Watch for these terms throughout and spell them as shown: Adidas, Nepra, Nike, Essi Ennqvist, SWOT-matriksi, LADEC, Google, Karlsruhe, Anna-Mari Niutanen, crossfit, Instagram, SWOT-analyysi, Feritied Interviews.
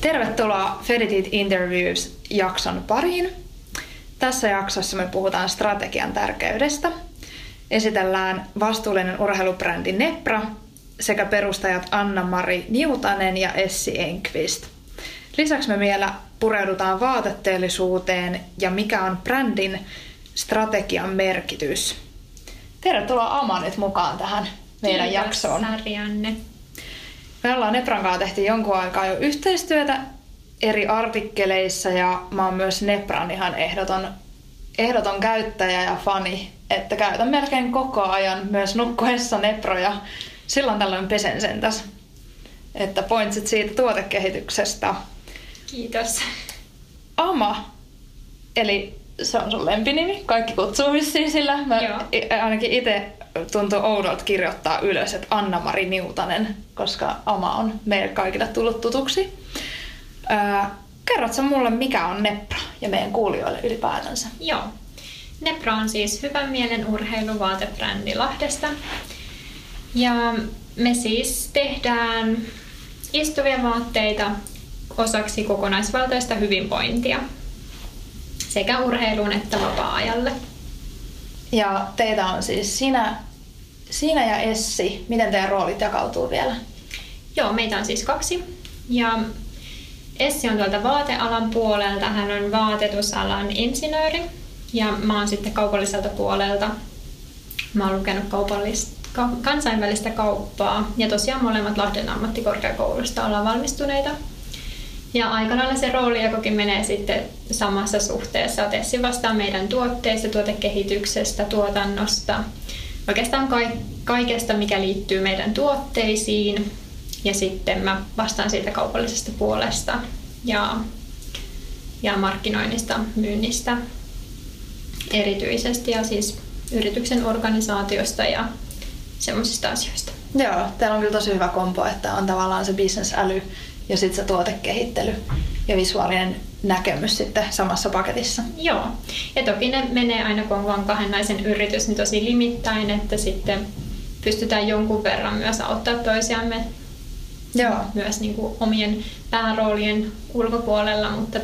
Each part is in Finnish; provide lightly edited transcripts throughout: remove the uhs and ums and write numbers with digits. Tervetuloa Feritied Interviews -jakson pariin. Tässä jaksossa me puhutaan strategian tärkeydestä. Esitellään vastuullinen urheilubrändi Nepra sekä perustajat Anna-Mari Niutanen ja Essi Ennqvist. Lisäksi me vielä pureudutaan vaateteollisuuteen ja mikä on brändin strategian merkitys. Tervetuloa Ama nyt mukaan tähän meidän jaksoon. Kiitos Sarjanne. Me ollaan Nepran kanssa tehty jonkun aikaa jo yhteistyötä eri artikkeleissa ja mä oon myös Nepran ihan ehdoton käyttäjä ja fani, että käytän melkein koko ajan myös nukkuessa Neproja. Silloin tällöin pesen sen tässä. Että pointsit siitä tuotekehityksestä. Kiitos. Ama, eli se on sun lempinimi, kaikki kutsuu vissiin sillä. Ainakin itse tuntuu oudolta kirjoittaa ylös, että Anna-Mari Niutanen, koska Ama on meille kaikille tullut tutuksi. Kerrotko mulle, mikä on Nepra ja meidän kuulijoille ylipäätänsä? Joo. Nepra on siis hyvän mielen urheiluvaatebrändi Lahdesta. Ja me siis tehdään istuvia vaatteita osaksi kokonaisvaltaista hyvinvointia. Sekä urheiluun että vapaa-ajalle. Ja teitä on siis sinä ja Essi. Miten teidän roolit jakautuu vielä? Joo, meitä on siis kaksi. Ja Essi on tuolta vaatealan puolelta. Hän on vaatetusalan insinööri ja mä oon sitten kaupalliselta puolelta. Mä oon lukenut kansainvälistä kauppaa ja tosiaan molemmat Lahden ammattikorkeakoulusta ollaan valmistuneita. Ja aikanaan se roolijakokin menee sitten samassa suhteessa. Essi vastaa meidän tuotteista, tuotekehityksestä, tuotannosta, oikeastaan kaikesta mikä liittyy meidän tuotteisiin. Ja sitten mä vastaan siitä kaupallisesta puolesta ja markkinoinnista, myynnistä erityisesti ja siis yrityksen organisaatiosta ja semmoisista asioista. Joo, täällä on kyllä tosi hyvä kompo, että on tavallaan se bisnesäly ja sitten se tuotekehittely ja visuaalinen näkemys sitten samassa paketissa. Joo, ja toki ne menee aina kun on kahden naisen yritys niin tosi limittäin, että sitten pystytään jonkun verran myös auttaa toisiamme. Joo. Myös niin kuin omien pääroolien ulkopuolella, mutta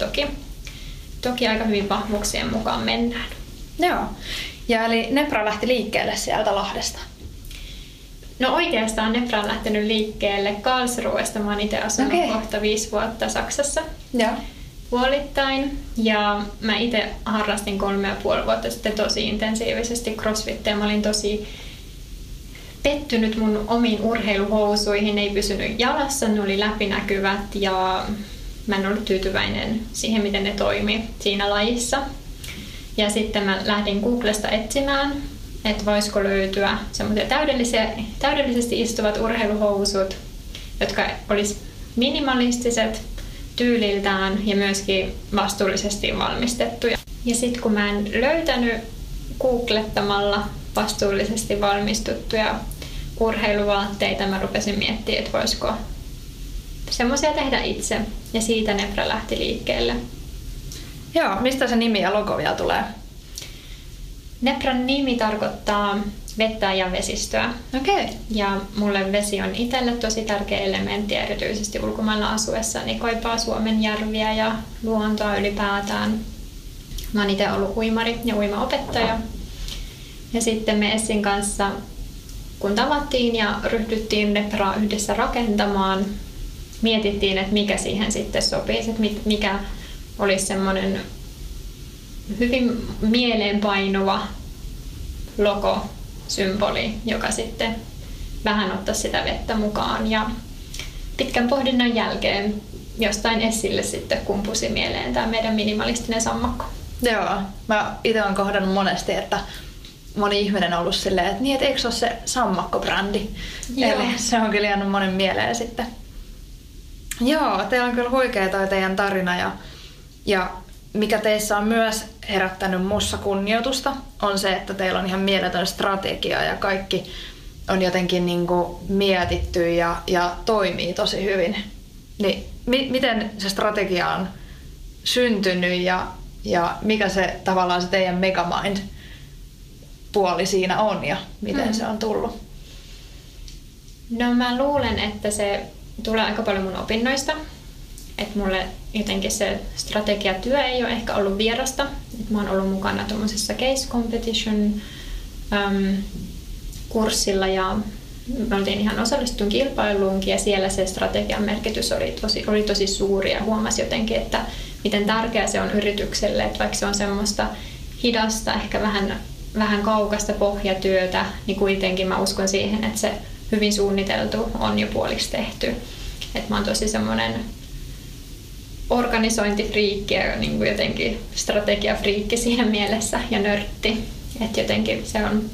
toki aika hyvin vahvuuksien mukaan mennään. Joo. Ja eli Nepra lähti liikkeelle sieltä Lahdesta? No oikeastaan Nepra on lähtenyt liikkeelle Karlsruhesta. Mä oon itse asunut kohta 5 vuotta Saksassa. Joo. Puolittain. Ja mä itse harrastin 3,5 vuotta sitten tosi intensiivisesti crossfitteja. Mä olin tosi pettynyt mun omiin urheiluhousuihin, ei pysynyt jalassa, ne oli läpinäkyvät ja mä en ollut tyytyväinen siihen, miten ne toimi siinä lajissa. Ja sitten mä lähdin Googlesta etsimään, että voisiko löytyä semmoisia täydellisesti istuvat urheiluhousut, jotka olisi minimalistiset tyyliltään ja myöskin vastuullisesti valmistettuja. Ja sitten kun mä en löytänyt googlettamalla vastuullisesti valmistuttuja urheiluvaatteita, mä rupesin miettimään, että voisiko semmoisia tehdä itse. Ja siitä Nepra lähti liikkeelle. Joo, mistä se nimi ja logo vielä tulee? Nepran nimi tarkoittaa vettä ja vesistöä. Okei. Ja mulle vesi on itselle tosi tärkeä elementti, erityisesti ulkomailla asuessa, niin kaipaa Suomen järviä ja luontoa ylipäätään. Mä oon itse ollut uimari ja uimaopettaja. Ja sitten me Essin kanssa, kun tavattiin ja ryhdyttiin Nepraa yhdessä rakentamaan, mietittiin, että mikä siihen sitten sopisi, että mikä olisi semmoinen hyvin mieleenpainuva logo-symboli, joka sitten vähän ottaisi sitä vettä mukaan. Ja pitkän pohdinnan jälkeen jostain Essille sitten kumpusi mieleen tämä meidän minimalistinen sammakko. Joo, mä itse olen kohdannut monesti, että moni ihminen on ollut silleen, että niin, et eikö se ole se sammakkobrändi? Eli se on kyllä jäänyt monen mieleen sitten. Joo, teillä on kyllä huikea toi teidän tarina ja mikä teissä on myös herättänyt mussa kunnioitusta on se, että teillä on ihan mieletön strategia ja kaikki on jotenkin niinku mietitty ja toimii tosi hyvin. Niin, miten se strategia on syntynyt ja mikä se tavallaan se teidän megamind puoli siinä on ja miten se on tullut? No mä luulen, että se tulee aika paljon mun opinnoista. Että mulle jotenkin se strategiatyö ei ole ehkä ollut vierasta. Et mä oon ollut mukana tuommoisessa case competition kurssilla ja mä olin ihan osallistun kilpailuunkin ja siellä se strategian merkitys oli tosi suuri ja huomasi jotenkin, että miten tärkeää se on yritykselle, että vaikka se on semmoista hidasta, ehkä vähän kaukasta pohjatyötä, niin kuitenkin mä uskon siihen, että se hyvin suunniteltu on jo puoliksi tehty. Et mä oon tosi semmoinen organisointifriikki ja niin jotenkin strategiafriikki siinä mielessä ja nörtti. Et jotenkin se on,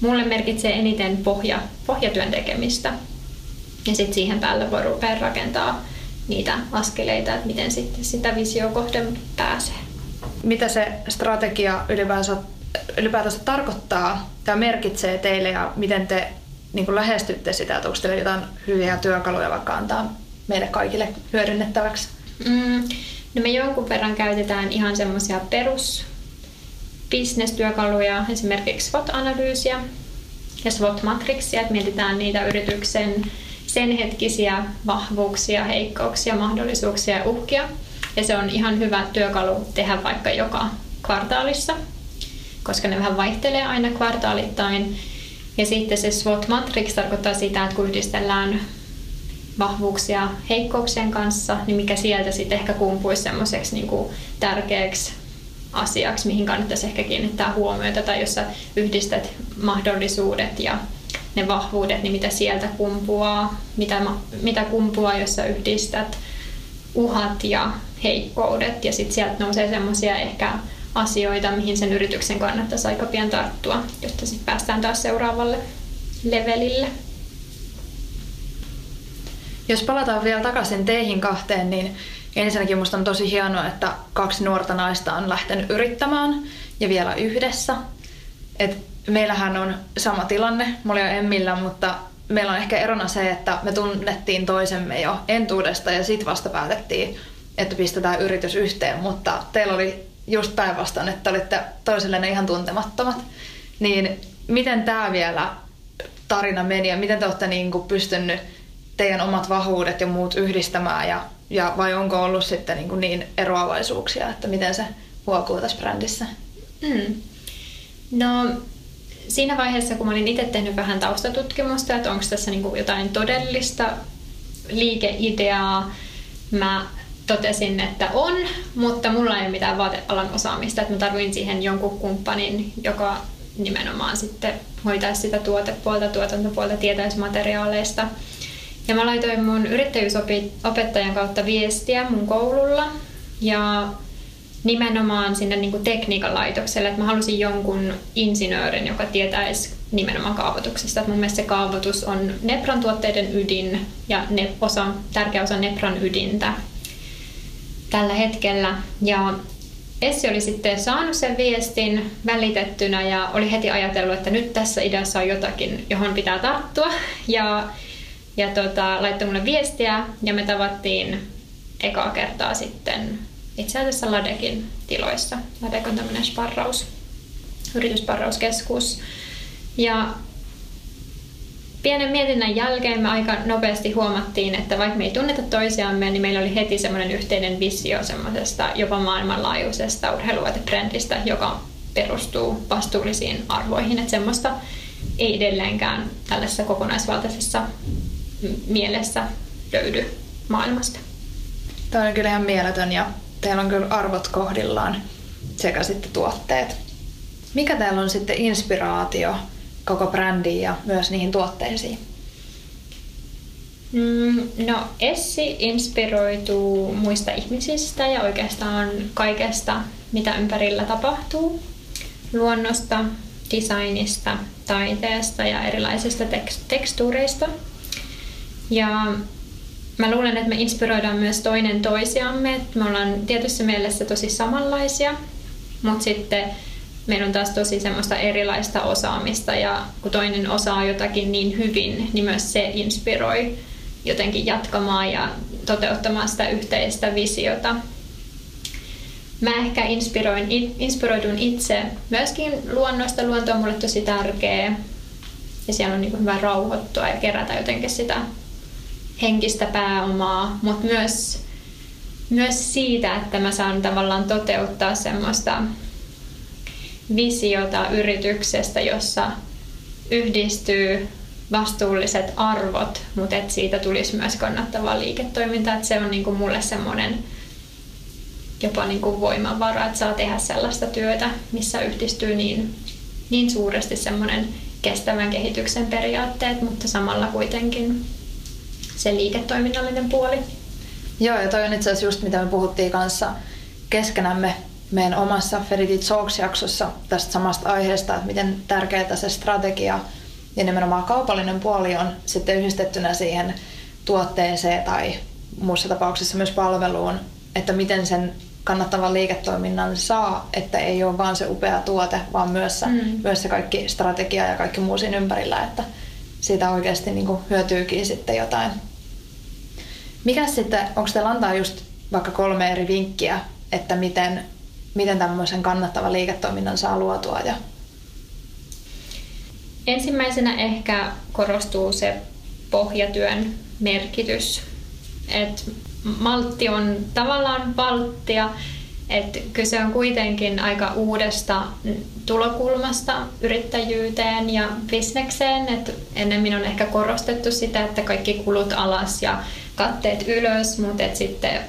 mulle merkitsee eniten pohjatyön tekemistä ja sitten siihen päällä voi rupea rakentaa niitä askeleita, että miten sitten sitä visio kohden pääsee. Mitä se strategia ylipäätänsä tarkoittaa tai merkitsee teille ja miten te niin lähestytte sitä, että onko teillä jotain hyviä työkaluja vaikka antaa meille kaikille hyödynnettäväksi? No me jonkun verran käytetään ihan semmoisia perusbusiness-työkaluja, esimerkiksi SWOT-analyysiä ja SWOT-matriksia, että mietitään niitä yrityksen sen hetkisiä vahvuuksia, heikkouksia, mahdollisuuksia ja uhkia. Ja se on ihan hyvä työkalu tehdä vaikka joka kvartaalissa, koska ne vähän vaihtelee aina kvartaalittain. Ja sitten se SWOT-matriksi tarkoittaa sitä, että kun yhdistellään vahvuuksia heikkouksien kanssa, niin mikä sieltä sitten ehkä kumpuisi semmoiseksi niin kuin tärkeäksi asiaksi, mihin kannattaisi ehkä kiinnittää huomiota, tai jos sä yhdistät mahdollisuudet ja ne vahvuudet, niin mitä sieltä kumpuaa, mitä kumpuaa, jos sä yhdistät uhat ja heikkoudet, ja sitten sieltä nousee semmoisia ehkä asioita, mihin sen yrityksen kannattaisi aika pian tarttua, jotta sitten päästään taas seuraavalle levelille. Jos palataan vielä takaisin teihin kahteen, niin ensinnäkin musta on tosi hienoa, että 2 nuorta naista on lähtenyt yrittämään ja vielä yhdessä. Et meillähän on sama tilanne, mulla oli jo Emmillä, mutta meillä on ehkä erona se, että me tunnettiin toisemme jo entuudesta ja sit vasta päätettiin, että pistetään yritys yhteen, mutta teillä oli just päinvastoin, että olitte toisillenne ihan tuntemattomat. Niin miten tää vielä tarina meni ja miten te olette niinku pystynyt teidän omat vahvuudet ja muut yhdistämään ja vai onko ollut sitten niin eroavaisuuksia, että miten se huokuu tässä brändissä? No siinä vaiheessa, kun mä olin itse tehnyt vähän taustatutkimusta, että onko tässä niinku jotain todellista liikeideaa, mä totesin, että on, mutta mulla ei ole mitään vaatealan osaamista, että mä tarvitsin siihen jonkun kumppanin, joka nimenomaan sitten hoitaisi sitä tuotepuolta, tuotantopuolta, tietäisi materiaaleista. Ja mä laitoin mun yrittäjyysopettajan kautta viestiä mun koululla ja nimenomaan sinne niin kuin tekniikan laitokselle, että mä halusin jonkun insinöörin, joka tietäisi nimenomaan kaavoituksesta. Että mun mielestä se kaavoitus on Nepran tuotteiden ydin ja tärkeä osa Nepran ydintä tällä hetkellä. Ja Essi oli sitten saanut sen viestin välitettynä ja oli heti ajatellut, että nyt tässä ideassa on jotakin, johon pitää tarttua. Ja laittoi mulle viestiä ja me tavattiin ekaa kertaa sitten itse asiassa LADECin tiloissa. LADEC on tämmöinen yrityssparrauskeskus. Ja pienen mietinnän jälkeen me aika nopeasti huomattiin, että vaikka me ei tunneta toisiamme, niin meillä oli heti semmoinen yhteinen visio semmoisesta jopa maailmanlaajuisesta urheiluvaatebrändistä, joka perustuu vastuullisiin arvoihin. Että semmoista ei edelleenkään tällaisessa kokonaisvaltaisessa mielessä löydy maailmasta. Tämä on kyllä ihan mieletön ja teillä on kyllä arvot kohdillaan sekä sitten tuotteet. Mikä teillä on sitten inspiraatio koko brändiin ja myös niihin tuotteisiin? No Essi inspiroituu muista ihmisistä ja oikeastaan kaikesta, mitä ympärillä tapahtuu. Luonnosta, designista, taiteesta ja erilaisista tekstuureista. Ja mä luulen, että me inspiroidaan myös toinen toisiamme. Me ollaan tietyssä mielessä tosi samanlaisia, mutta sitten meillä on taas tosi semmoista erilaista osaamista, ja kun toinen osaa jotakin niin hyvin, niin myös se inspiroi jotenkin jatkamaan ja toteuttamaan sitä yhteistä visiota. Mä ehkä inspiroidun itse myöskin luonnosta. Luonto on mulle tosi tärkeä, ja siellä on niin hyvä rauhoittua ja kerätä jotenkin sitä henkistä pääomaa, mutta myös siitä, että mä saan tavallaan toteuttaa semmoista visiota yrityksestä, jossa yhdistyy vastuulliset arvot, mutta et siitä tulisi myös kannattavaa liiketoimintaa. Et se on niinku mulle semmoinen jopa niinku voimavara, että saa tehdä sellaista työtä, missä yhdistyy niin suuresti semmoinen kestävän kehityksen periaatteet, mutta samalla kuitenkin se liiketoiminnallinen puoli. Joo, ja toi on itse asiassa just mitä me puhuttiin kanssa keskenämme meidän omassa Feritied Talks-jaksossa tästä samasta aiheesta, että miten tärkeää se strategia ja nimenomaan kaupallinen puoli on sitten yhdistettynä siihen tuotteeseen tai muussa tapauksessa myös palveluun, että miten sen kannattavan liiketoiminnan saa, että ei ole vaan se upea tuote, vaan myös se kaikki strategia ja kaikki muu siinä ympärillä, että siitä oikeasti niin kuin hyötyykin sitten jotain. Mikäs sitten, onko teillä antaa just vaikka 3 eri vinkkiä, että miten tämmöisen kannattavan liiketoiminnan saa luotua? Ja ensimmäisenä ehkä korostuu se pohjatyön merkitys. Et maltti on tavallaan palttia. Et kyse on kuitenkin aika uudesta tulokulmasta yrittäjyyteen ja bisnekseen. Et ennemmin on ehkä korostettu sitä, että kaikki kulut alas ja katteet ylös, mutta sitten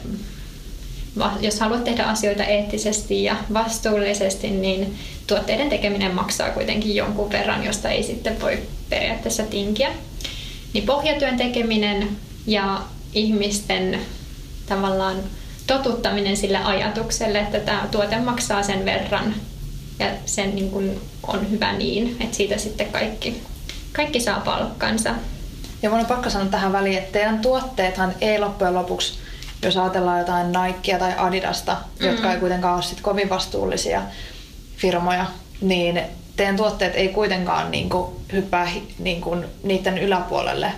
jos haluat tehdä asioita eettisesti ja vastuullisesti, niin tuotteiden tekeminen maksaa kuitenkin jonkun verran, josta ei sitten voi periaatteessa tinkiä. Niin pohjatyön tekeminen ja ihmisten tavallaan totuttaminen sille ajatukselle, että tämä tuote maksaa sen verran ja sen niin kuin on hyvä niin, että siitä sitten kaikki saa palkkansa. Ja mun on pakko sanoa tähän väliin, että teidän tuotteethan ei loppujen lopuksi, jos ajatellaan jotain Nikea tai Adidasta, jotka ei kuitenkaan ole sit kovin vastuullisia firmoja, niin teidän tuotteet ei kuitenkaan niinku hyppää niinku niiden yläpuolelle.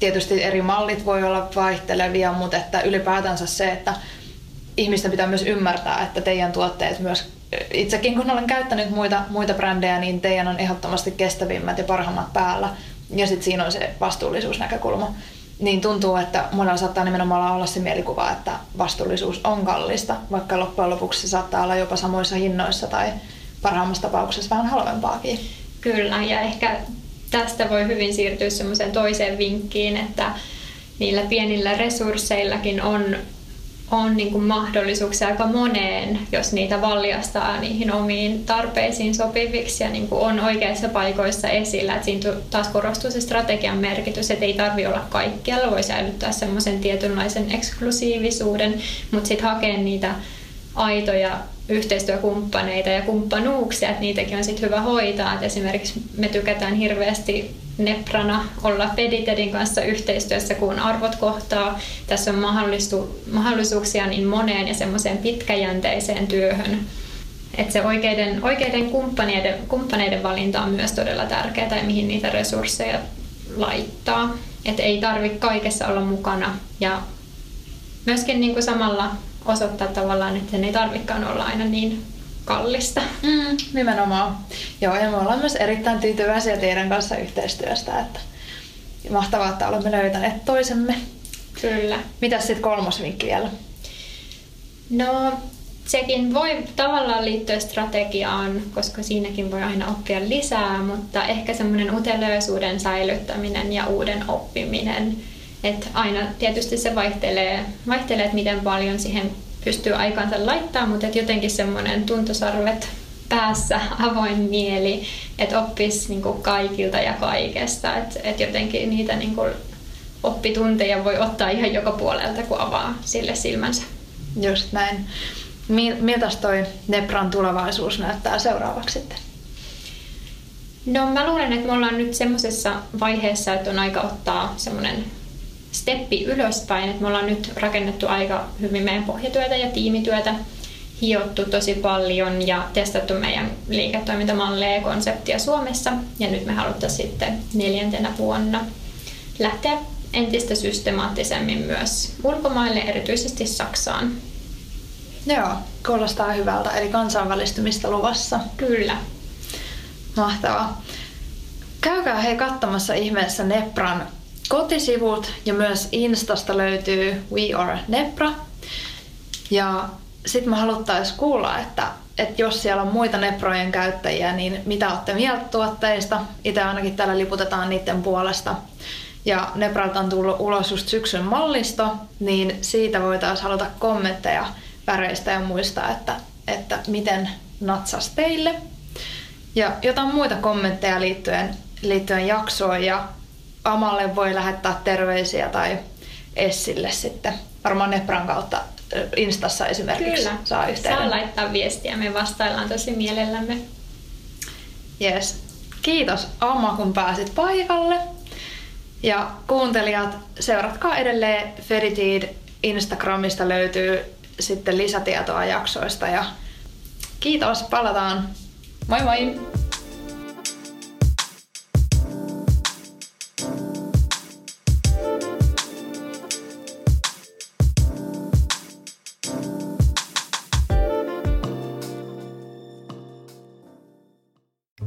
Tietysti eri mallit voi olla vaihtelevia, mutta että ylipäätänsä se, että ihmisten pitää myös ymmärtää, että teidän tuotteet myös, itsekin kun olen käyttänyt muita brändejä, niin teidän on ehdottomasti kestävimmät ja parhaimmat päällä. Ja sitten siinä on se vastuullisuusnäkökulma. Niin tuntuu, että monella saattaa nimenomaan olla se mielikuva, että vastuullisuus on kallista, vaikka loppujen lopuksi se saattaa olla jopa samoissa hinnoissa tai parhaimmassa tapauksessa vähän halvempaakin. Kyllä, ja ehkä tästä voi hyvin siirtyä semmoiseen toiseen vinkkiin, että niillä pienillä resursseillakin on niin kuin mahdollisuuksia aika moneen, jos niitä valjastaa niihin omiin tarpeisiin sopiviksi ja niin kuin on oikeissa paikoissa esillä. Et siinä taas korostuu se strategian merkitys, että ei tarvitse olla kaikkialla, voi säilyttää semmoisen tietynlaisen eksklusiivisuuden, mutta sitten hakea niitä aitoja yhteistyökumppaneita ja kumppanuuksia, että niitäkin on sitten hyvä hoitaa. Et esimerkiksi me tykätään hirveästi Neprana olla Feritedin kanssa yhteistyössä, kun arvot kohtaa. Tässä on mahdollisuuksia niin moneen ja semmoiseen pitkäjänteiseen työhön. Että se oikeiden kumppaneiden valinta on myös todella tärkeää, tai mihin niitä resursseja laittaa. Että ei tarvitse kaikessa olla mukana ja myöskin niin kuin samalla osoittaa tavallaan, että sen ei tarvitsekaan olla aina niin kallista. Nimenomaan. Joo, ja me ollaan myös erittäin tyytyväisiä teidän kanssa yhteistyöstä, että mahtavaa, että olemme löytäneet toisemme. Kyllä. Mitäs sitten 3. vinkki vielä? No, sekin voi tavallaan liittyä strategiaan, koska siinäkin voi aina oppia lisää, mutta ehkä semmoinen uteliaisuuden säilyttäminen ja uuden oppiminen. Että aina tietysti se vaihtelee, että miten paljon siihen pystyy aikaansa laittaa, mutta et jotenkin semmoinen tuntosarvet päässä, avoin mieli, että oppisi niinku kaikilta ja kaikesta. Että et jotenkin niitä niinku oppitunteja voi ottaa ihan joka puolelta, kun avaa sille silmänsä. Just näin. Miltäs toi Nepran tulevaisuus näyttää seuraavaksi sitten? No mä luulen, että me ollaan nyt semmoisessa vaiheessa, että on aika ottaa semmoinen steppi ylöspäin, että me ollaan nyt rakennettu aika hyvin meidän pohjatyötä ja tiimityötä, hiottu tosi paljon ja testattu meidän liiketoimintamalleja ja konseptia Suomessa. Ja nyt me haluttaisiin sitten 4. vuonna lähteä entistä systemaattisemmin myös ulkomaille, erityisesti Saksaan. Joo, kuulostaa hyvältä. Eli kansainvälistymistä luvassa. Kyllä. Mahtavaa. Käykää hei katsomassa ihmeessä Nepran kotisivut ja myös Instasta löytyy We Are Nepra. Ja sitten me haluttais kuulla, että jos siellä on muita Neprojen käyttäjiä, niin mitä olette mieltä tuotteista? Itse ainakin täällä liputetaan niiden puolesta. Ja Nepralta on tullut ulos just syksyn mallisto, niin siitä voitaisiin haluta kommentteja väreistä ja muista, että miten natsas teille. Ja jotain muita kommentteja liittyen jaksoon ja Amalle voi lähettää terveisiä tai Essille sitten. Varmaan Nepran kautta Instassa esimerkiksi. Kyllä, saa yhteyden. Saa laittaa viestiä, me vastaillaan tosi mielellämme. Yes. Kiitos Amma kun pääsit paikalle. Ja kuuntelijat, seuratkaa edelleen Feritied. Instagramista löytyy sitten lisätietoa jaksoista ja kiitos, palataan. Moi moi!